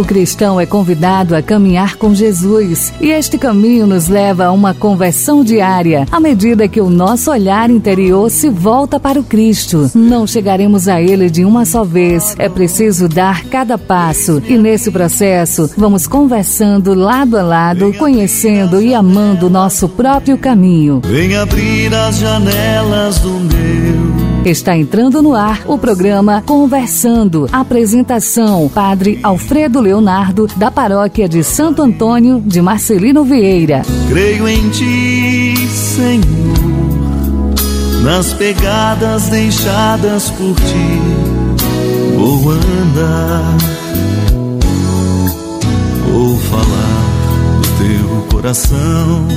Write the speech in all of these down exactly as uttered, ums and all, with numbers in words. O cristão é convidado a caminhar com Jesus, e este caminho nos leva a uma conversão diária. À medida que o nosso olhar interior se volta para o Cristo, não chegaremos a Ele de uma só vez. É preciso dar cada passo, e nesse processo vamos conversando lado a lado, conhecendo e amando o nosso próprio caminho. Vem abrir as janelas do meu. Está entrando no ar o programa Conversando. Apresentação: Padre Alfredo Leonardo, da Paróquia de Santo Antônio de Marcelino Vieira. Creio em ti, Senhor, nas pegadas deixadas por ti, vou andar, vou falar do teu coração.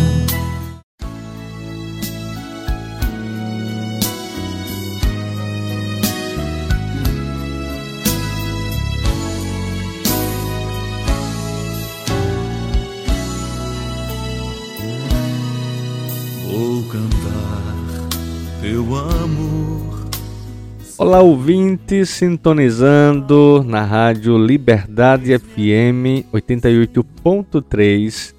Olá, ouvintes, sintonizando na Rádio Liberdade F M oitenta e oito ponto três,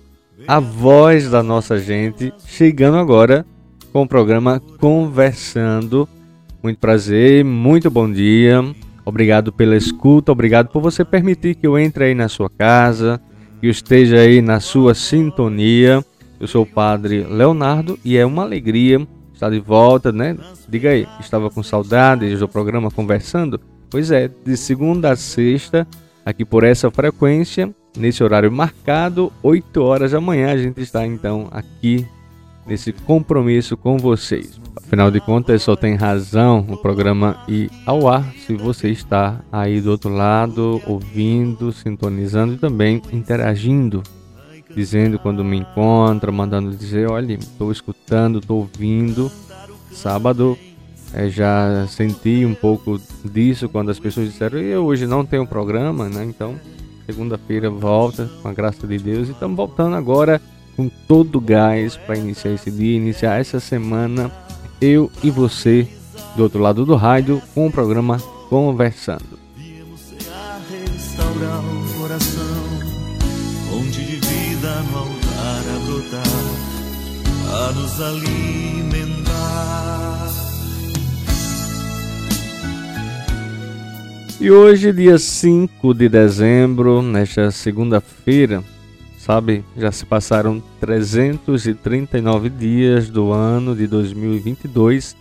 a voz da nossa gente, chegando agora com o programa Conversando. Muito prazer, muito bom dia, obrigado pela escuta, obrigado por você permitir que eu entre aí na sua casa, que eu esteja aí na sua sintonia. Eu sou o Padre Leonardo e é uma alegria estar de volta, né? Diga aí, estava com saudades do programa Conversando? Pois é, de segunda a sexta, aqui por essa frequência, nesse horário marcado, oito horas da manhã, a gente está então aqui nesse compromisso com vocês. Afinal de contas, só tem razão o programa ir ao ar se você está aí do outro lado, ouvindo, sintonizando e também interagindo, dizendo quando me encontra, mandando dizer, olha, estou escutando, estou ouvindo. Sábado é, já senti um pouco disso quando as pessoas disseram, eu hoje não tenho programa, né? Então, segunda-feira volta, com a graça de Deus. E estamos voltando agora com todo o gás para iniciar esse dia, iniciar essa semana, eu e você, do outro lado do rádio, com o programa Conversando. Viemos a restaurar o coração, onde de vida no altar a brotar, a nos alimentar. E hoje, dia cinco de dezembro, nesta segunda-feira, sabe, já se passaram trezentos e trinta e nove dias do ano de dois mil e vinte e dois,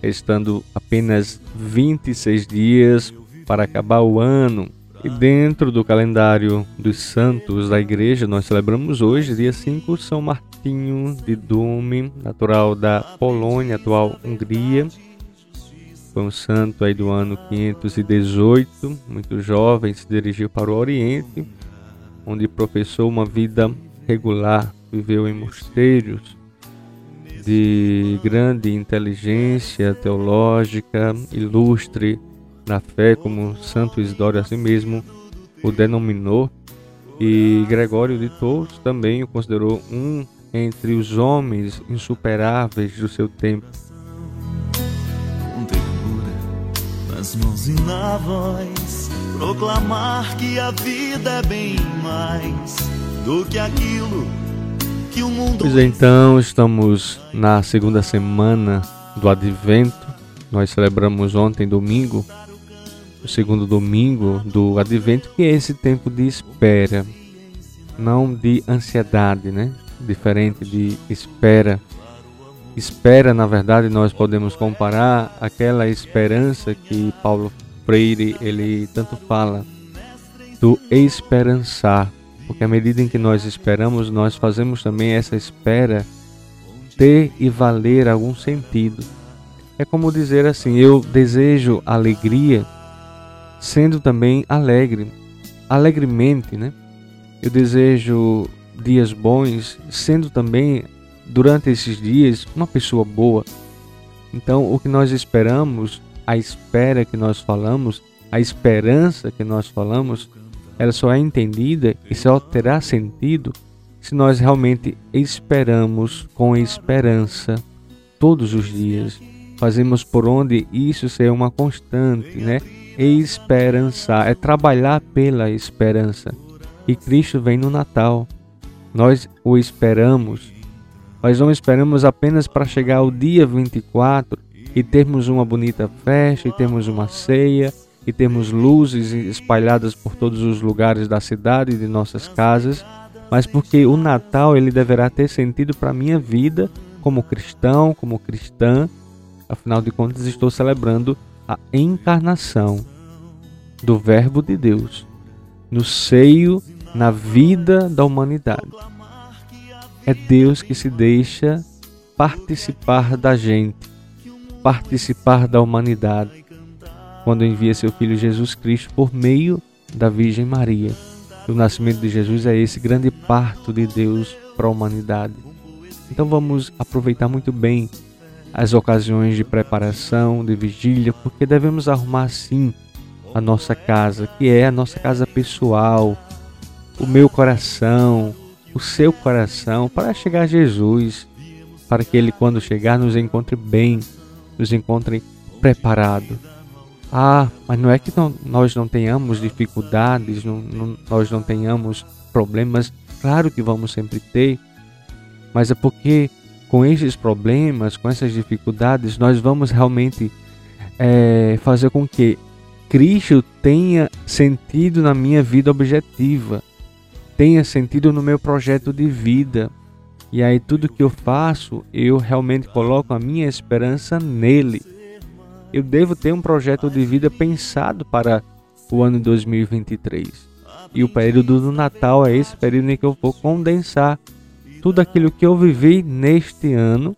restando apenas vinte e seis dias para acabar o ano. E dentro do calendário dos santos da igreja, nós celebramos hoje, dia cinco, São Martinho de Dume, natural da Polônia, atual Hungria. Foi um santo aí do ano quinhentos e dezoito, muito jovem, se dirigiu para o Oriente, onde professou uma vida regular, viveu em mosteiros de grande inteligência teológica, ilustre na fé, como Santo Isidoro assim mesmo o denominou, e Gregório de Tours também o considerou um entre os homens insuperáveis do seu tempo. Com ternura nas mãos e na voz, proclamar que a vida é bem mais do que aquilo que o mundo... Pois então, estamos na segunda semana do Advento. Nós celebramos ontem, domingo, o segundo domingo do Advento, que é esse tempo de espera, não de ansiedade, né? Diferente de espera. Espera, na verdade, nós podemos comparar aquela esperança que Paulo Freire, ele tanto fala, do esperançar, porque à medida em que nós esperamos, nós fazemos também essa espera ter e valer algum sentido. É como dizer assim, eu desejo alegria, sendo também alegre, alegremente, né? Eu desejo dias bons, sendo também, durante esses dias, uma pessoa boa. Então, o que nós esperamos, a espera que nós falamos, a esperança que nós falamos, ela só é entendida e só terá sentido se nós realmente esperamos com esperança todos os dias, fazemos por onde isso seja uma constante, né? E esperançar, é trabalhar pela esperança. E Cristo vem no Natal. Nós o esperamos. Nós não esperamos apenas para chegar ao dia vinte e quatro e termos uma bonita festa, e termos uma ceia, e termos luzes espalhadas por todos os lugares da cidade e de nossas casas, mas porque o Natal ele deverá ter sentido para a minha vida como cristão, como cristã. Afinal de contas, estou celebrando a encarnação do Verbo de Deus no seio, na vida da humanidade. É Deus que se deixa participar da gente, participar da humanidade, quando envia seu Filho Jesus Cristo por meio da Virgem Maria. O nascimento de Jesus é esse grande parto de Deus para a humanidade. Então vamos aproveitar muito bem as ocasiões de preparação, de vigília, porque devemos arrumar sim a nossa casa, que é a nossa casa pessoal, o meu coração, o seu coração, para chegar a Jesus, para que Ele, quando chegar, nos encontre bem, nos encontre preparado. Ah, mas não é que não, nós não tenhamos dificuldades, não, não, nós não tenhamos problemas, claro que vamos sempre ter, mas é porque com esses problemas, com essas dificuldades, nós vamos realmente é, fazer com que Cristo tenha sentido na minha vida objetiva, tenha sentido no meu projeto de vida. E aí tudo que eu faço, eu realmente coloco a minha esperança nele. Eu devo ter um projeto de vida pensado para o ano dois mil e vinte e três. E o período do Natal é esse período em que eu vou condensar tudo aquilo que eu vivi neste ano,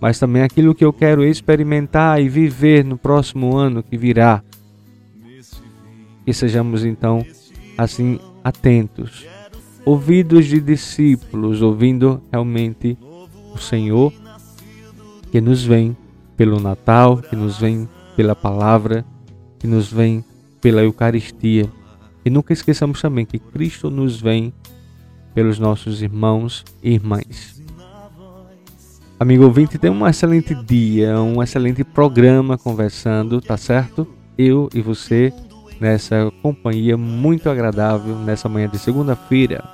mas também aquilo que eu quero experimentar e viver no próximo ano que virá. Que sejamos então assim atentos, ouvidos de discípulos, ouvindo realmente o Senhor que nos vem pelo Natal, que nos vem pela palavra, que nos vem pela Eucaristia. E nunca esqueçamos também que Cristo nos vem pelos nossos irmãos e irmãs. Amigo ouvinte, tenha um excelente dia, um excelente programa Conversando, tá certo? Eu e você nessa companhia muito agradável nessa manhã de segunda-feira.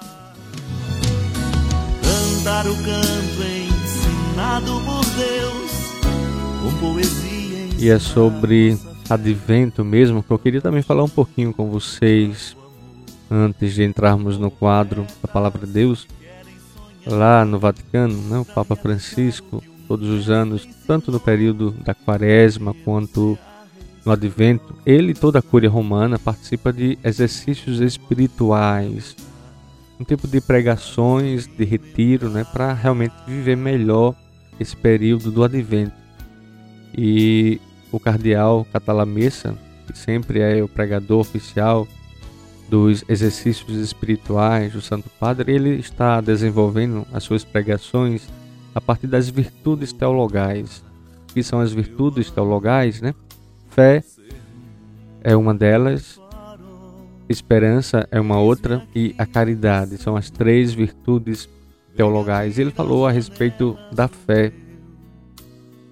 Cantar o canto ensinado por Deus, com poesia. E é sobre Advento mesmo que eu queria também falar um pouquinho com vocês. Antes de entrarmos no quadro da Palavra de Deus, lá no Vaticano, né, o Papa Francisco, todos os anos, tanto no período da Quaresma quanto no Advento, ele e toda a Cúria Romana participa de exercícios espirituais, um tipo de pregações, de retiro, né, para realmente viver melhor esse período do Advento. E o Cardeal Cantalamessa, que sempre é o pregador oficial dos exercícios espirituais do Santo Padre, ele está desenvolvendo as suas pregações a partir das virtudes teologais. O que são as virtudes teologais, né? Fé é uma delas, esperança é uma outra e a caridade. São as três virtudes teologais. Ele falou a respeito da fé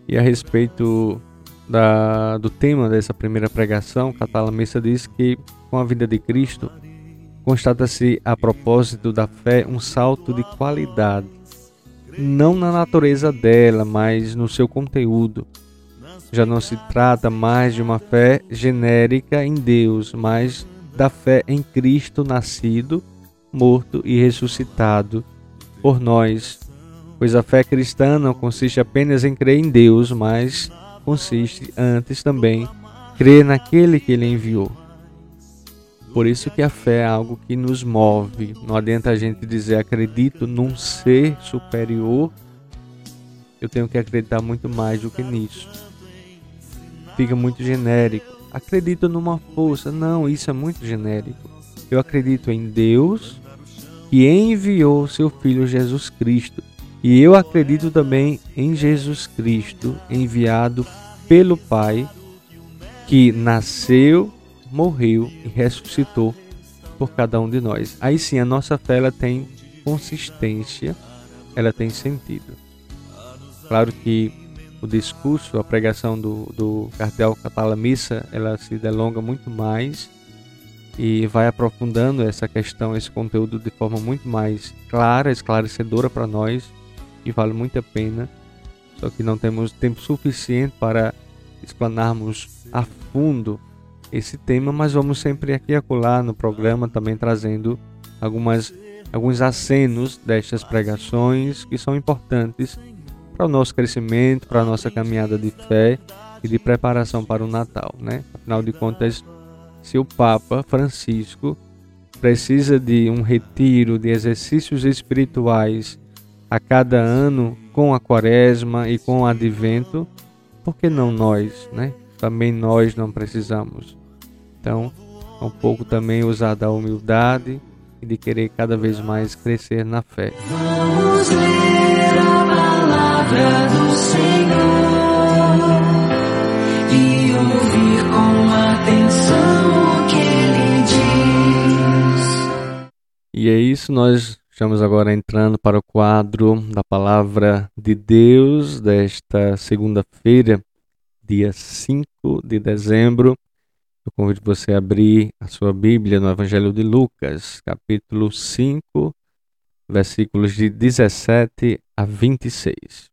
e a respeito da, do tema dessa primeira pregação. Cantalamessa diz que com a vida de Cristo, constata-se a propósito da fé um salto de qualidade, não na natureza dela, mas no seu conteúdo. Já não se trata mais de uma fé genérica em Deus, mas da fé em Cristo nascido, morto e ressuscitado por nós. Pois a fé cristã não consiste apenas em crer em Deus, mas consiste antes também crer naquele que Ele enviou. Por isso que a fé é algo que nos move. Não adianta a gente dizer, acredito num ser superior. Eu tenho que acreditar muito mais do que nisso. Fica muito genérico. Acredito numa força. Não, isso é muito genérico. Eu acredito em Deus que enviou seu Filho Jesus Cristo. E eu acredito também em Jesus Cristo, enviado pelo Pai, que nasceu, morreu e ressuscitou por cada um de nós. Aí sim, a nossa fé ela tem consistência, ela tem sentido. Claro que o discurso, a pregação do, do Cardeal Cantalamessa, ela se delonga muito mais e vai aprofundando essa questão, esse conteúdo de forma muito mais clara, esclarecedora para nós, e vale muito a pena. Só que não temos tempo suficiente para explanarmos a fundo esse tema, mas vamos sempre aqui e acolá no programa também trazendo algumas, alguns acenos destas pregações que são importantes para o nosso crescimento, para a nossa caminhada de fé e de preparação para o Natal, né? Afinal de contas, se o Papa Francisco precisa de um retiro de exercícios espirituais a cada ano com a Quaresma e com o Advento, por que não nós, né? Também nós não precisamos. Então, é um pouco também usar da humildade e de querer cada vez mais crescer na fé. Vamos ler a palavra do Senhor e ouvir com atenção o que Ele diz. E é isso, nós estamos agora entrando para o quadro da Palavra de Deus desta segunda-feira, dia cinco de dezembro. Eu convido você a abrir a sua Bíblia no Evangelho de Lucas, capítulo cinco, versículos de dezessete a vinte e seis.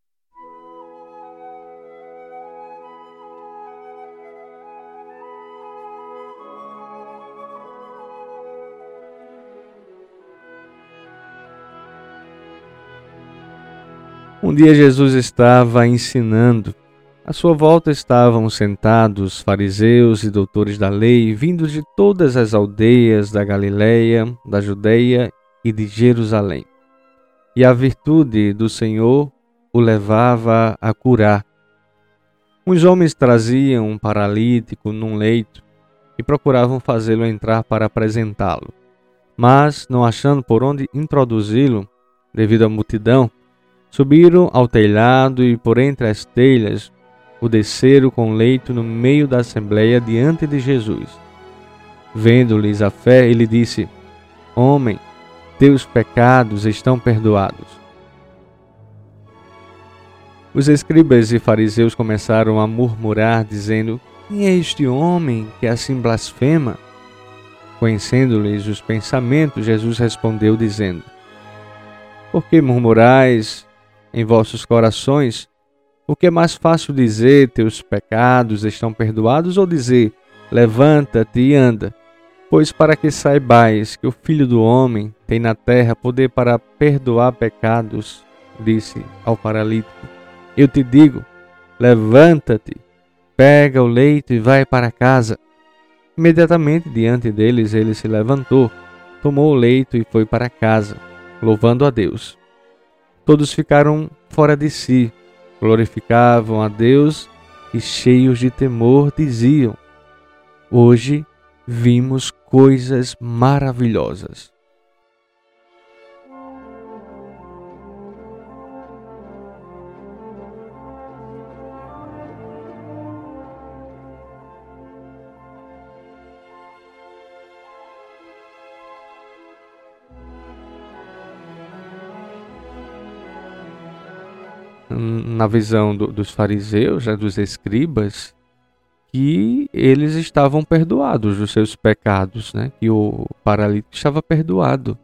Um dia Jesus estava ensinando. À sua volta estavam sentados fariseus e doutores da lei, vindos de todas as aldeias da Galiléia, da Judéia e de Jerusalém. E a virtude do Senhor o levava a curar. Uns homens traziam um paralítico num leito e procuravam fazê-lo entrar para apresentá-lo. Mas, não achando por onde introduzi-lo, devido à multidão, subiram ao telhado e, por entre as telhas, o desceram com leito no meio da assembleia diante de Jesus. Vendo-lhes a fé, ele disse: Homem, teus pecados estão perdoados. Os escribas e fariseus começaram a murmurar, dizendo: Quem é este homem que assim blasfema? Conhecendo-lhes os pensamentos, Jesus respondeu, dizendo: Por que murmurais em vossos corações? O que é mais fácil dizer, teus pecados estão perdoados, ou dizer, levanta-te e anda? Pois para que saibais que o Filho do Homem tem na terra poder para perdoar pecados, disse ao paralítico, eu te digo, levanta-te, pega o leito e vai para casa. Imediatamente diante deles ele se levantou, tomou o leito e foi para casa, louvando a Deus. Todos ficaram fora de si, glorificavam a Deus e, cheios de temor, diziam: Hoje vimos coisas maravilhosas. Na visão do, dos fariseus, já dos escribas, que eles estavam perdoados dos seus pecados, né? Que o paralítico estava perdoado.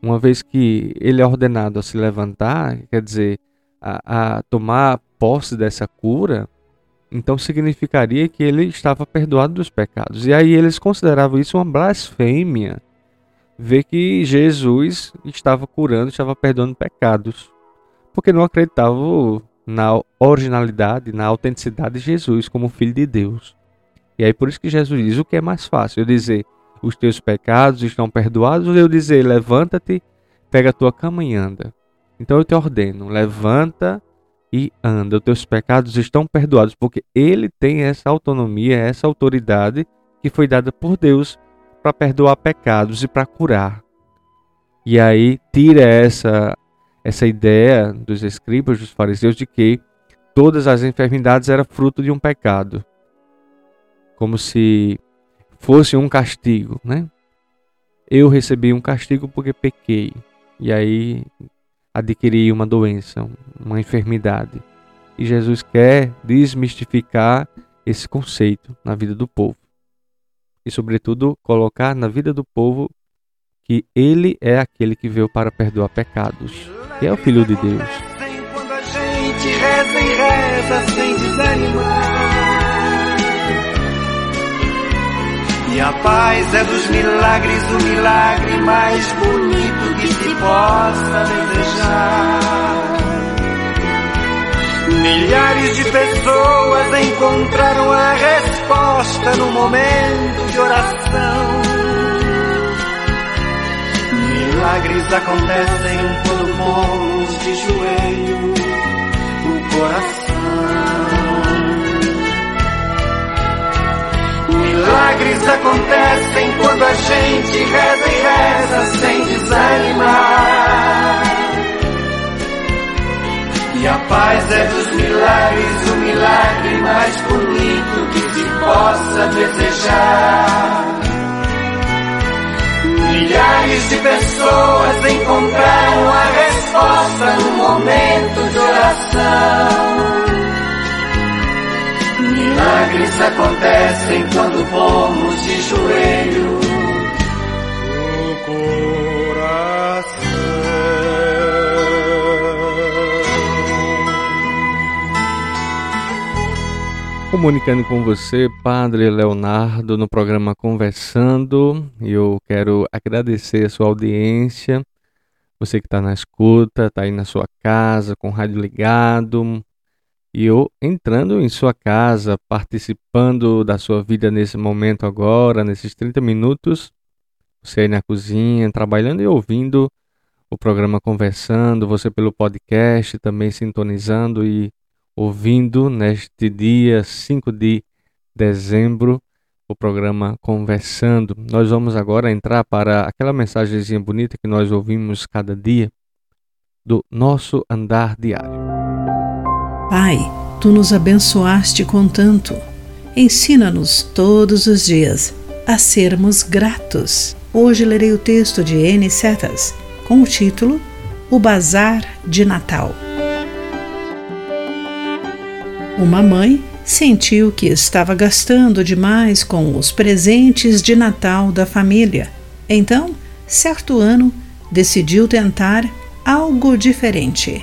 Uma vez que ele é ordenado a se levantar, quer dizer, a, a tomar posse dessa cura, então significaria que ele estava perdoado dos pecados. E aí eles consideravam isso uma blasfêmia, ver que Jesus estava curando, estava perdoando pecados, porque não acreditavam na originalidade, na autenticidade de Jesus como Filho de Deus. E aí por isso que Jesus diz, o que é mais fácil? Eu dizer, os teus pecados estão perdoados, ou eu dizer, levanta-te, pega a tua cama e anda. Então eu te ordeno, levanta e anda, os teus pecados estão perdoados, porque ele tem essa autonomia, essa autoridade que foi dada por Deus para perdoar pecados e para curar. E aí tira essa... Essa ideia dos escribas, dos fariseus, de que todas as enfermidades eram fruto de um pecado. Como se fosse um castigo, né? Eu recebi um castigo porque pequei. E aí adquiri uma doença, uma enfermidade. E Jesus quer desmistificar esse conceito na vida do povo. E, sobretudo, colocar na vida do povo que ele é aquele que veio para perdoar pecados, que é o Filho de Deus. Quando a gente reza e reza sem desanimar, e a paz é dos milagres, o milagre mais bonito que se possa desejar. Milhares de pessoas encontraram a resposta no momento de oração. Milagres acontecem quando pomos de joelho o coração. Milagres acontecem quando a gente reza e reza sem desanimar. E a paz é dos milagres, o milagre mais bonito que se possa desejar. Milhares de pessoas encontraram a resposta no momento de oração. Milagres acontecem quando pomos de joelho o coração. Comunicando com você, Padre Leonardo, no programa Conversando. E eu quero agradecer a sua audiência, você que está na escuta, está aí na sua casa, com o rádio ligado, e eu entrando em sua casa, participando da sua vida nesse momento agora, nesses trinta minutos, você aí na cozinha, trabalhando e ouvindo o programa Conversando, você pelo podcast, também sintonizando e ouvindo neste dia cinco de dezembro, o programa Conversando. Nós vamos agora entrar para aquela mensagenzinha bonita que nós ouvimos cada dia do nosso andar diário. Pai, Tu nos abençoaste com tanto. Ensina-nos todos os dias a sermos gratos. Hoje lerei o texto de N. Setas com o título O Bazar de Natal. Uma mãe sentiu que estava gastando demais com os presentes de Natal da família. Então, certo ano, decidiu tentar algo diferente.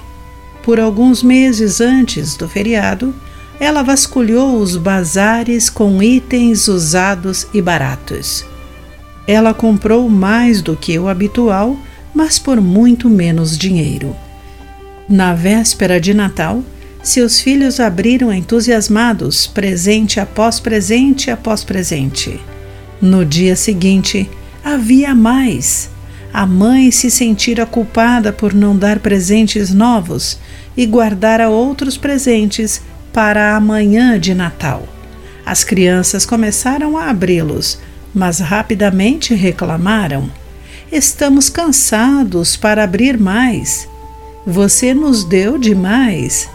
Por alguns meses antes do feriado, ela vasculhou os bazares com itens usados e baratos. Ela comprou mais do que o habitual, mas por muito menos dinheiro. Na véspera de Natal, seus filhos abriram entusiasmados, presente após presente após presente. No dia seguinte, havia mais. A mãe se sentira culpada por não dar presentes novos e guardara outros presentes para a manhã de Natal. As crianças começaram a abri-los, mas rapidamente reclamaram: "Estamos cansados para abrir mais. Você nos deu demais."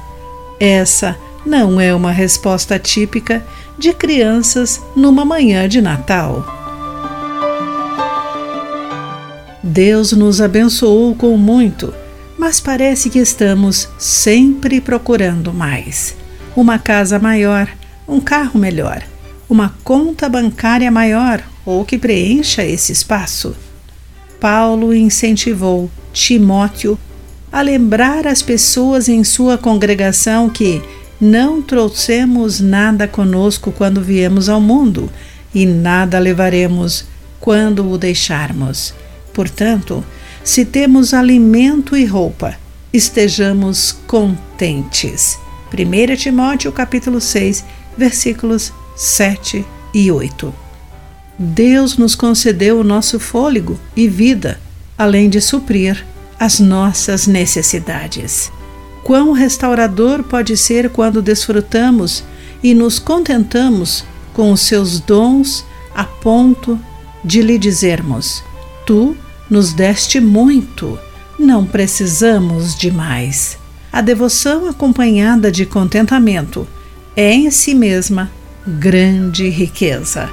Essa não é uma resposta típica de crianças numa manhã de Natal. Deus nos abençoou com muito, mas parece que estamos sempre procurando mais. Uma casa maior, um carro melhor, uma conta bancária maior ou que preencha esse espaço. Paulo incentivou Timóteo a lembrar as pessoas em sua congregação que não trouxemos nada conosco quando viemos ao mundo e nada levaremos quando o deixarmos. Portanto, se temos alimento e roupa, estejamos contentes. primeira Timóteo capítulo seis, versículos sete e oito. Deus nos concedeu o nosso fôlego e vida, além de suprir as nossas necessidades. Quão restaurador pode ser quando desfrutamos e nos contentamos com os seus dons a ponto de lhe dizermos: Tu nos deste muito, não precisamos de mais. A devoção acompanhada de contentamento é em si mesma grande riqueza.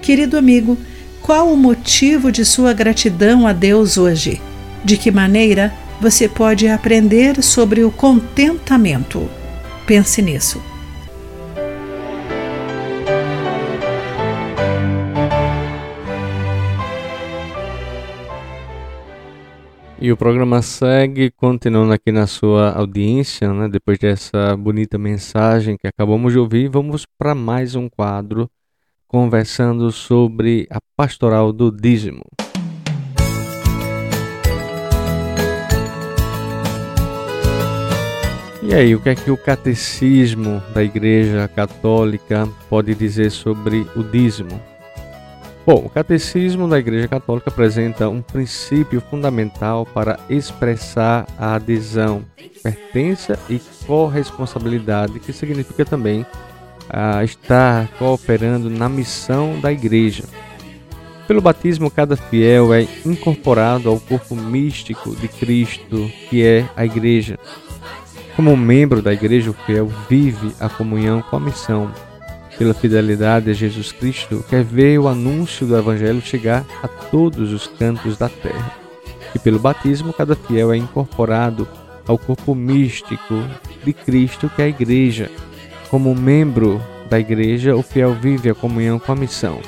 Querido amigo, qual o motivo de sua gratidão a Deus hoje? De que maneira você pode aprender sobre o contentamento. Pense nisso. E o programa segue, continuando aqui na sua audiência, né? Depois dessa bonita mensagem que acabamos de ouvir, vamos para mais um quadro conversando sobre a pastoral do dízimo. E aí, o que é que o Catecismo da Igreja Católica pode dizer sobre o dízimo? Bom, o Catecismo da Igreja Católica apresenta um princípio fundamental para expressar a adesão, pertença e corresponsabilidade, que significa também ah, estar cooperando na missão da Igreja. Pelo batismo, cada fiel é incorporado ao corpo místico de Cristo, que é a Igreja. Como membro da Igreja, o fiel vive a comunhão com a missão. Pela fidelidade a Jesus Cristo, quer ver o anúncio do Evangelho chegar a todos os cantos da terra. E pelo batismo, cada fiel é incorporado ao corpo místico de Cristo, que é a Igreja. Como membro da Igreja, o fiel vive a comunhão com a missão.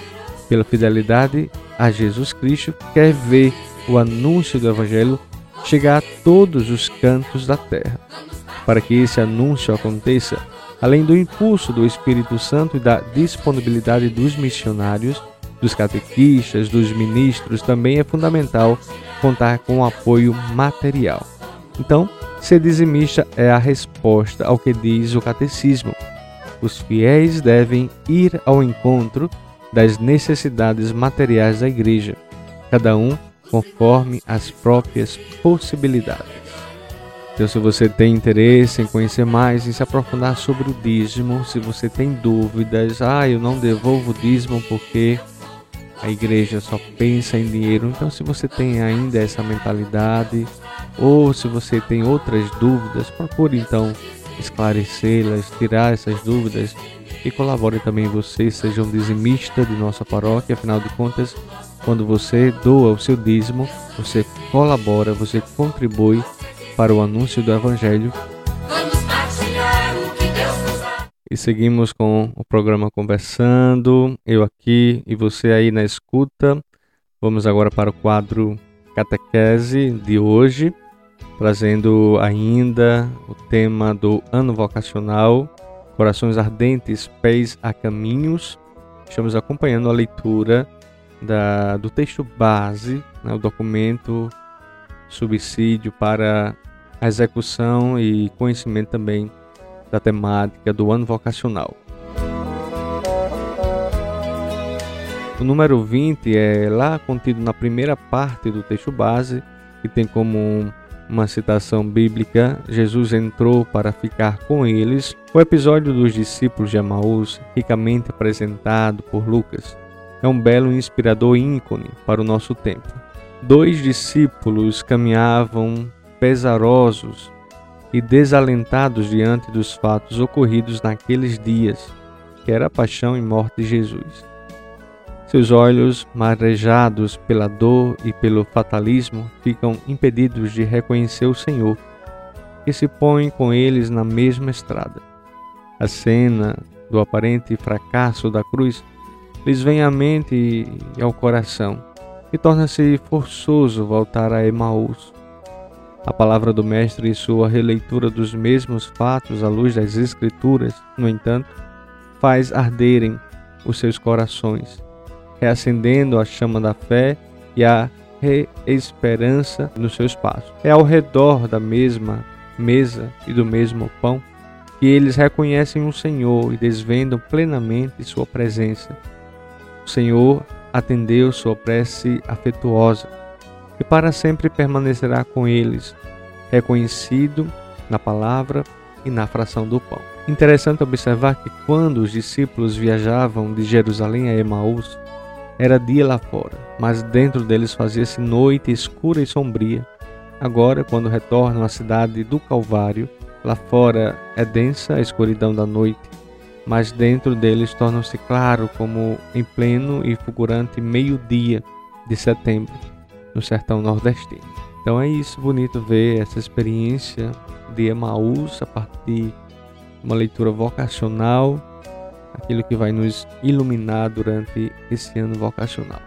Pela fidelidade a Jesus Cristo, quer ver o anúncio do Evangelho chegar a todos os cantos da terra. Para que esse anúncio aconteça, além do impulso do Espírito Santo e da disponibilidade dos missionários, dos catequistas, dos ministros, também é fundamental contar com o apoio material. Então, ser dizimista é a resposta ao que diz o Catecismo. Os fiéis devem ir ao encontro das necessidades materiais da Igreja, cada um conforme as próprias possibilidades. Então, se você tem interesse em conhecer mais, em se aprofundar sobre o dízimo, se você tem dúvidas, ah, eu não devolvo o dízimo porque a Igreja só pensa em dinheiro. Então, se você tem ainda essa mentalidade, ou se você tem outras dúvidas, procure então esclarecê-las, tirar essas dúvidas e colabore também você, seja um dizimista de nossa paróquia. Afinal de contas, quando você doa o seu dízimo, você colabora, você contribui para o anúncio do Evangelho. Vamos partilhar o que Deus nos dá. E seguimos com o programa Conversando, eu aqui e você aí na escuta. Vamos agora para o quadro Catequese de hoje, trazendo ainda o tema do ano vocacional, Corações Ardentes, Pés a Caminhos. Estamos acompanhando a leitura da, do texto base, né, o documento subsídio para a execução e conhecimento também da temática do ano vocacional. O número vinte é lá contido na primeira parte do texto base, que tem como uma citação bíblica: Jesus entrou para ficar com eles. O episódio dos discípulos de Emaús, ricamente apresentado por Lucas, é um belo e inspirador ícone para o nosso tempo. Dois discípulos caminhavam pesarosos e desalentados diante dos fatos ocorridos naqueles dias, que era a paixão e morte de Jesus. Seus olhos, marejados pela dor e pelo fatalismo, ficam impedidos de reconhecer o Senhor, que se põe com eles na mesma estrada. A cena do aparente fracasso da cruz lhes vem à mente e ao coração, e torna-se forçoso voltar a Emaús. A palavra do Mestre e sua releitura dos mesmos fatos à luz das Escrituras, no entanto, faz arderem os seus corações, reacendendo a chama da fé e a reesperança nos seus passos. É ao redor da mesma mesa e do mesmo pão que eles reconhecem o Senhor e desvendam plenamente sua presença. O Senhor atendeu sua prece afetuosa e para sempre permanecerá com eles, reconhecido na palavra e na fração do pão. Interessante observar que quando os discípulos viajavam de Jerusalém a Emaús, era dia lá fora, mas dentro deles fazia-se noite escura e sombria. Agora, quando retornam à cidade do Calvário, lá fora é densa a escuridão da noite, mas dentro deles tornam-se claro como em pleno e fulgurante meio-dia de setembro, no sertão nordestino. Então é isso, bonito ver essa experiência de Emaús a partir de uma leitura vocacional, aquilo que vai nos iluminar durante esse ano vocacional.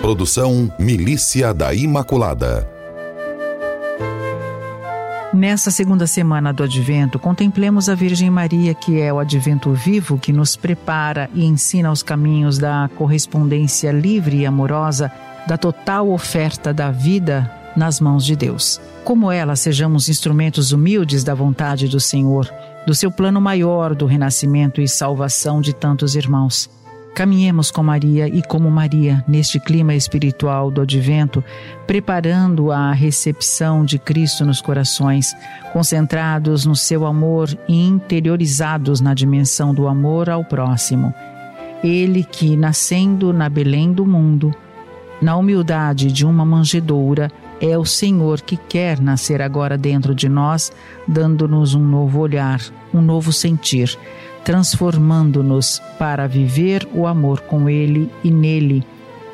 Produção Milícia da Imaculada. Nessa segunda semana do Advento, contemplemos a Virgem Maria, que é o Advento vivo que nos prepara e ensina os caminhos da correspondência livre e amorosa, da total oferta da vida nas mãos de Deus. Como ela, sejamos instrumentos humildes da vontade do Senhor, do seu plano maior do renascimento e salvação de tantos irmãos. Caminhemos com Maria e como Maria neste clima espiritual do Advento, preparando a recepção de Cristo nos corações, concentrados no seu amor e interiorizados na dimensão do amor ao próximo. Ele que, nascendo na Belém do mundo, na humildade de uma manjedoura, é o Senhor que quer nascer agora dentro de nós, dando-nos um novo olhar, um novo sentir, transformando-nos para viver o amor com Ele e nele,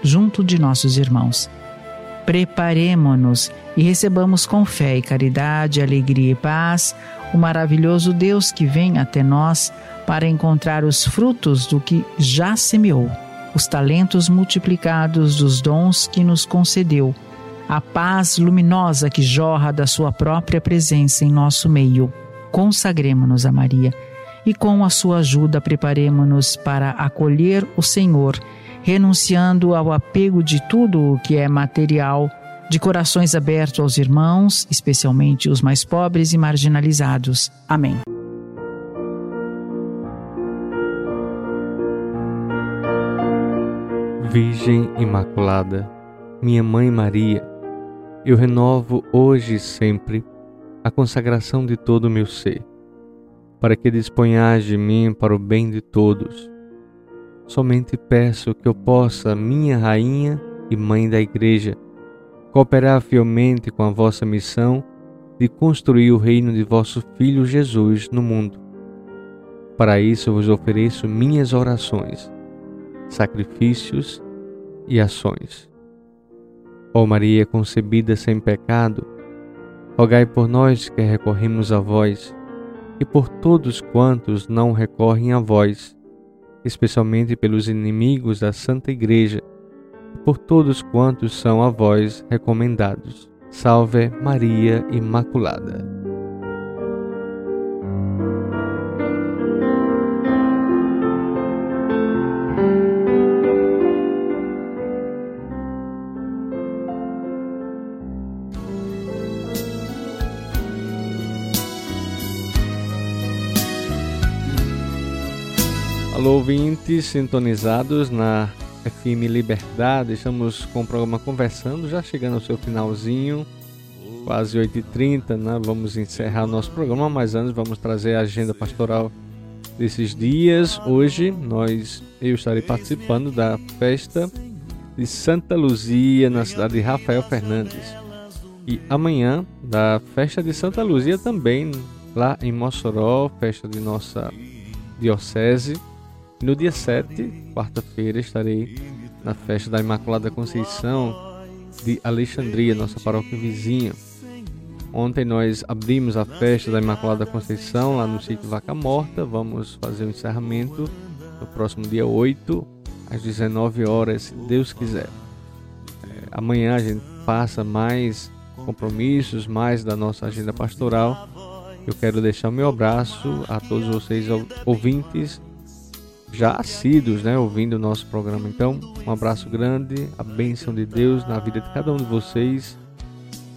junto de nossos irmãos. Preparemo-nos e recebamos com fé e caridade, alegria e paz, o maravilhoso Deus que vem até nós para encontrar os frutos do que já semeou, os talentos multiplicados dos dons que nos concedeu, a paz luminosa que jorra da sua própria presença em nosso meio. Consagremo-nos a Maria e com a sua ajuda preparemo-nos para acolher o Senhor, renunciando ao apego de tudo o que é material, de corações abertos aos irmãos, especialmente os mais pobres e marginalizados. Amém. Virgem Imaculada, minha Mãe Maria, eu renovo hoje e sempre a consagração de todo o meu ser, para que disponhais de mim para o bem de todos. Somente peço que eu possa, minha Rainha e Mãe da Igreja, cooperar fielmente com a vossa missão de construir o reino de vosso Filho Jesus no mundo. Para isso vos ofereço minhas orações, sacrifícios e ações. Ó Maria concebida sem pecado, rogai por nós que recorremos a vós, e por todos quantos não recorrem a vós, especialmente pelos inimigos da Santa Igreja, e por todos quantos são a vós recomendados. Salve Maria Imaculada. Alô, ouvintes sintonizados na F M Liberdade, estamos com o programa Conversando, já chegando ao seu finalzinho, quase oito e trinta, né? Vamos encerrar o nosso programa, mas antes vamos trazer a agenda pastoral desses dias. Hoje nós, eu estarei participando da festa de Santa Luzia, na cidade de Rafael Fernandes. E amanhã, da festa de Santa Luzia também, lá em Mossoró, festa de nossa diocese. No dia sete, quarta-feira, estarei na festa da Imaculada Conceição de Alexandria, nossa paróquia vizinha, Ontem nós abrimos a festa da Imaculada Conceição lá no sítio Vaca Morta. Vamos fazer o encerramento no próximo dia oito, às dezenove horas, se Deus quiser. É, amanhã a gente passa mais compromissos, mais da nossa agenda pastoral. Eu quero deixar o meu abraço a todos vocês ouvintes, já assíduos, né, ouvindo o nosso programa. Então, um abraço grande, a bênção de Deus na vida de cada um de vocês.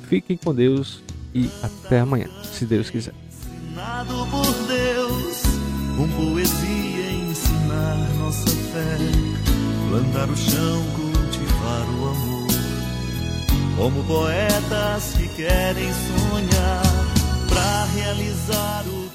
Fiquem com Deus e até amanhã, se Deus quiser. Ensinado por Deus, com poesia ensinar nossa fé, plantar o chão, cultivar o amor, como poetas que querem sonhar pra realizar o